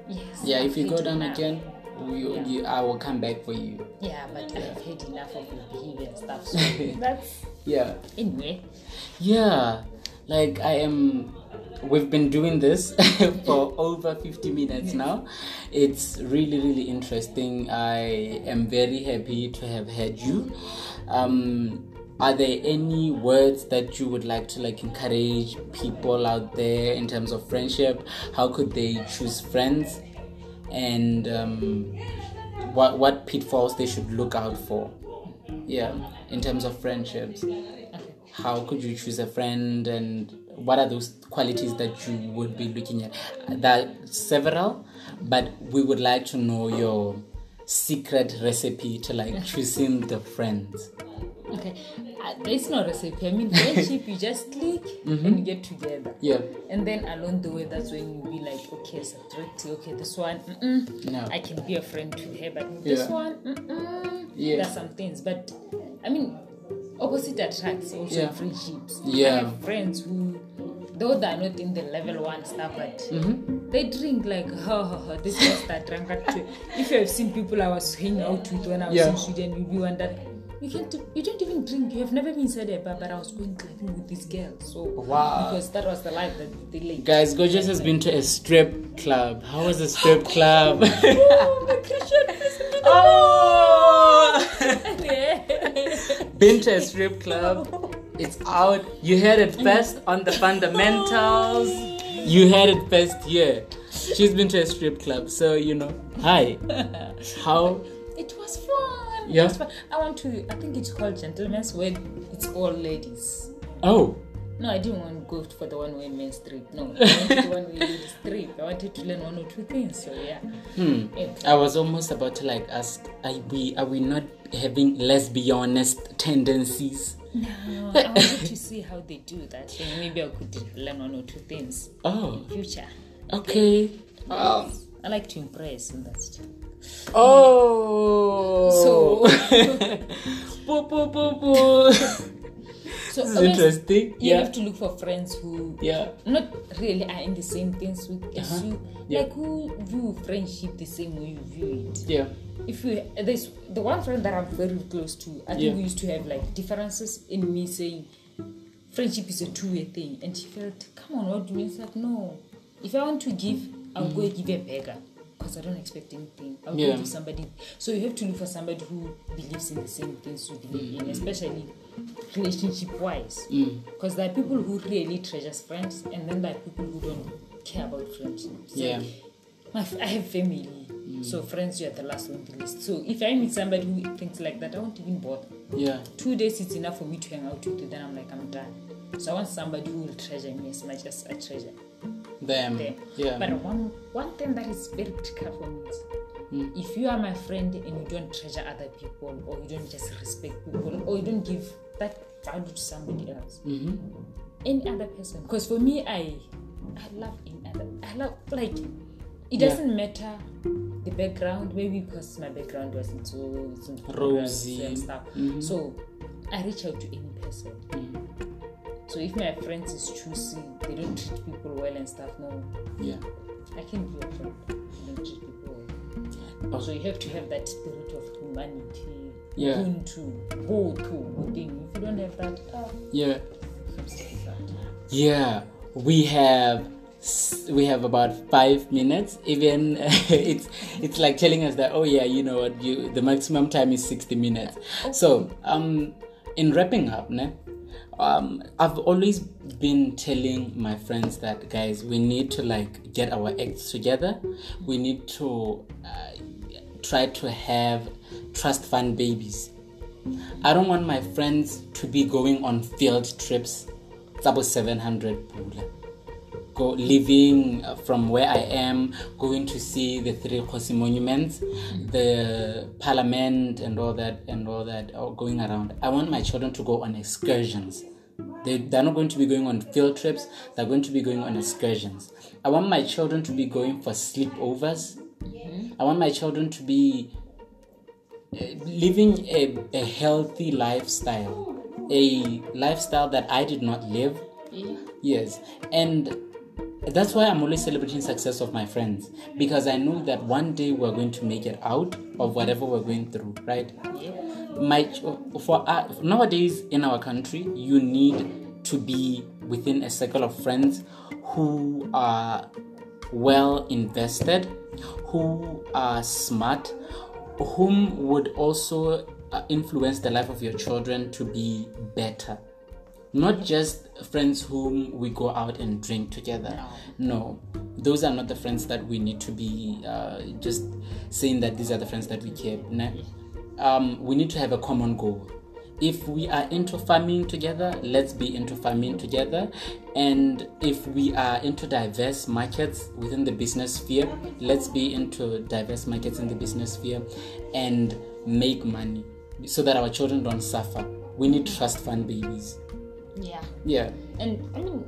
Yes, yeah, if you go down again, I will come back for you. Yeah, but I've had enough of your behavior and stuff. So that's anyway. Yeah, like we've been doing this for over 50 minutes now. It's really, really interesting. I am very happy to have had you. Are there any words that you would like to encourage people out there in terms of friendship? How could they choose friends, and what pitfalls they should look out for? Yeah, in terms of friendships, how could you choose a friend, and what are those qualities that you would be looking at? There are several, but we would like to know your secret recipe to choosing the friends. Okay, there's no recipe. I mean, friendship, you just click and you get together. Yeah. And then along the way, that's when you be like, okay, subtract. Okay, this one, no. I can be a friend to her, but this one, there are some things. But I mean, opposite attracts also in friendships. Yeah. I have friends who, though they are not in the level 1 stuff, but they drink like, this is that drunk. If you have seen people I was hanging out with when I was in Sweden, you'll be wondering. You don't even drink. You have never been inside a bar, but I was going clubbing with this girl. So because that was the life that they lived. Guys, Gorgeous has been to a strip club. How was the strip club? My Christian is in the been to a strip club. It's out. You heard it first on the fundamentals. You heard it first here. She's been to a strip club, so you know. Hi. How? It was fun. Yeah. I want to. I think it's called Gentlemen's where it's all ladies. Oh. No, I didn't want to go for the one way men's strip. No, I wanted one way ladies strip. I wanted to learn one or two things. So yeah. I was almost about to ask, are we not having lesbianist tendencies? No, I wanted to see how they do that thing. Maybe I could learn one or two things. Oh. In the future. Okay. Wow. Yes. I like to impress in that stuff. Oh, so this is interesting. You have to look for friends who not really are in the same things with as you, like who view friendship the same way you view it. Yeah. If you there's the one friend that I'm very close to, I think we used to have differences in me saying friendship is a two-way thing, and she felt, come on, what do you mean? It's like, no, if I want to give, I'll go give a beggar. because I don't expect anything. I'll go to somebody. So you have to look for somebody who believes in the same things you believe in, especially relationship-wise. Because there are people who really treasure friends, and then there are people who don't care about friendships. Yeah. Like, I have family, so friends, you are the last one to list. So if I meet somebody who thinks like that, I won't even bother. Yeah. 2 days is enough for me to hang out with you, then I'm like, I'm done. So I want somebody who will treasure me as much as I treasure them. Yeah. But one thing that is very critical for me is if you are my friend and you don't treasure other people, or you don't just respect people, or you don't give that value to somebody else, any other person. Because for me, I love any other. I love, like, it doesn't matter the background. Maybe because my background wasn't so rosy and stuff. So I reach out to any person. So if my friends is choosy, they don't treat people well and stuff, I can't be a friend. They don't treat people well. So you have to have that spirit of humanity, into both within. If you don't have that, we have about 5 minutes. Even it's like telling us that the maximum time is 60 minutes. Okay. So in wrapping up, I've always been telling my friends that, guys, we need to get our acts together. We need to try to have trust fund babies. I don't want my friends to be going on field trips, 700 pula. Go living from where I am, going to see the three Kosi monuments, the parliament and all that, or going around. I want my children to go on excursions. They're not going to be going on field trips. They're going to be going on excursions. I want my children to be going for sleepovers. I want my children to be living a healthy lifestyle, a lifestyle that I did not live. Yes, and that's why I'm always celebrating success of my friends, because I know that one day we're going to make it out of whatever we're going through, right? Nowadays in our country, you need to be within a circle of friends who are well invested, who are smart, whom would also influence the life of your children to be better. Not just friends whom we go out and drink together. No, those are not the friends that we need to be just saying that these are the friends that we keep. We need to have a common goal. If we are into farming together, let's be into farming together. And if we are into diverse markets within the business sphere, let's be into diverse markets in the business sphere and make money so that our children don't suffer. We need trust fund babies. Yeah. And I mean,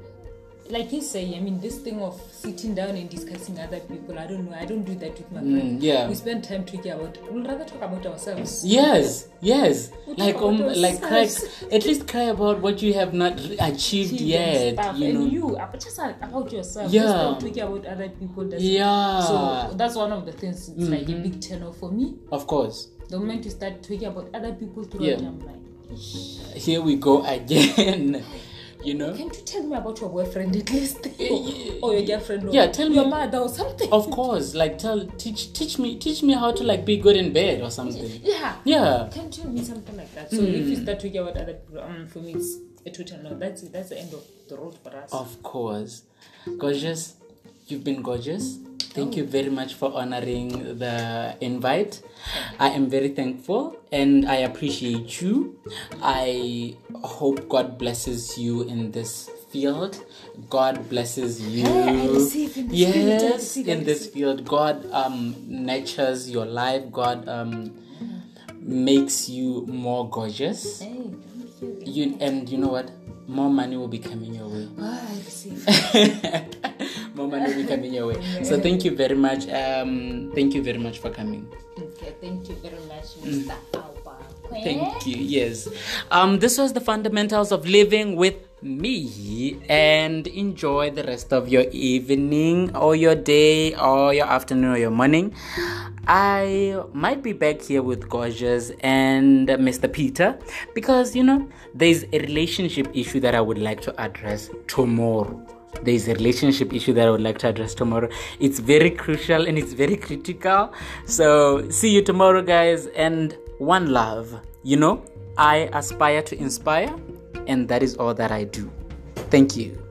like you say, this thing of sitting down and discussing other people, I don't know. I don't do that with my friends. Yeah. We spend time talking about. We'll rather talk about ourselves. Yes. We'll at least cry about what you have not achieved yet. Just about yourself. Yeah. Stop talking about other people. So that's one of the things. It's like a big channel for me. Of course. The moment you start talking about other people throughout your life. Here we go again. Can you tell me about your boyfriend at least? Or your girlfriend? Tell me your mother or something. Of course, teach me how to be good in bed or something. Yeah. Can you tell me something like that? So if you start talking about other people, for me it's a total no. That's the end of the road for us. Of course, gorgeous. You've been gorgeous. Thank you very much for honoring the invite. I am very thankful and I appreciate you. I hope God blesses you in this field. God blesses you. In this field. God nurtures your life. God makes you more gorgeous. And you know what? More money will be coming your way. I receive. More money will be coming your way. So thank you very much. Thank you very much for coming. Okay, thank you very much, Mr. Aobakwe. Thank you. Yes. This was the fundamentals of living with me, and enjoy the rest of your evening or your day or your afternoon or your morning. I might be back here with Gorgeous and Mr. Peter because there's a relationship issue that I would like to address tomorrow. There is a relationship issue that I would like to address tomorrow. It's very crucial and it's very critical. So see you tomorrow, guys. And one love. You know, I aspire to inspire, and that is all that I do. Thank you.